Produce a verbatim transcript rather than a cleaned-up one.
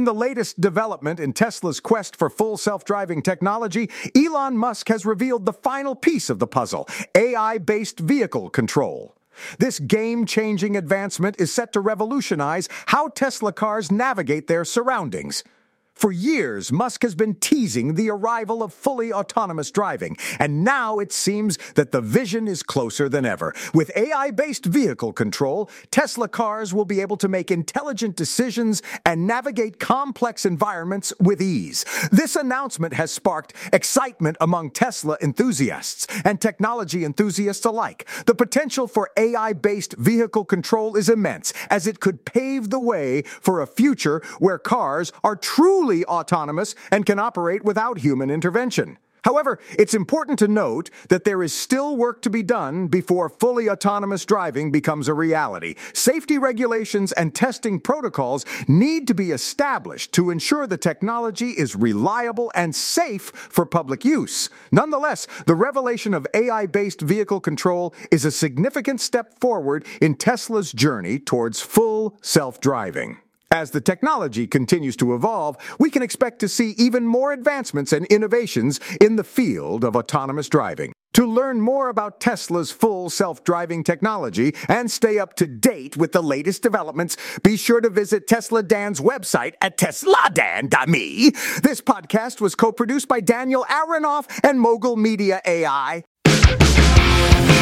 In the latest development in Tesla's quest for full self-driving technology, Elon Musk has revealed the final piece of the puzzle: A I-based vehicle control. This game-changing advancement is set to revolutionize how Tesla cars navigate their surroundings. For years, Musk has been teasing the arrival of fully autonomous driving, and now it seems that the vision is closer than ever. With A I-based vehicle control, Tesla cars will be able to make intelligent decisions and navigate complex environments with ease. This announcement has sparked excitement among Tesla enthusiasts and technology enthusiasts alike. The potential for A I-based vehicle control is immense, as it could pave the way for a future where cars are truly autonomous and can operate without human intervention. However, it's important to note that there is still work to be done before fully autonomous driving becomes a reality. Safety regulations and testing protocols need to be established to ensure the technology is reliable and safe for public use. Nonetheless, the revelation of A I-based vehicle control is a significant step forward in Tesla's journey towards full self-driving. As the technology continues to evolve, we can expect to see even more advancements and innovations in the field of autonomous driving. To learn more about Tesla's full self-driving technology and stay up to date with the latest developments, be sure to visit Tesla Dan's website at tesladan dot me. This podcast was co-produced by Daniel Aronoff and Mogul Media A I.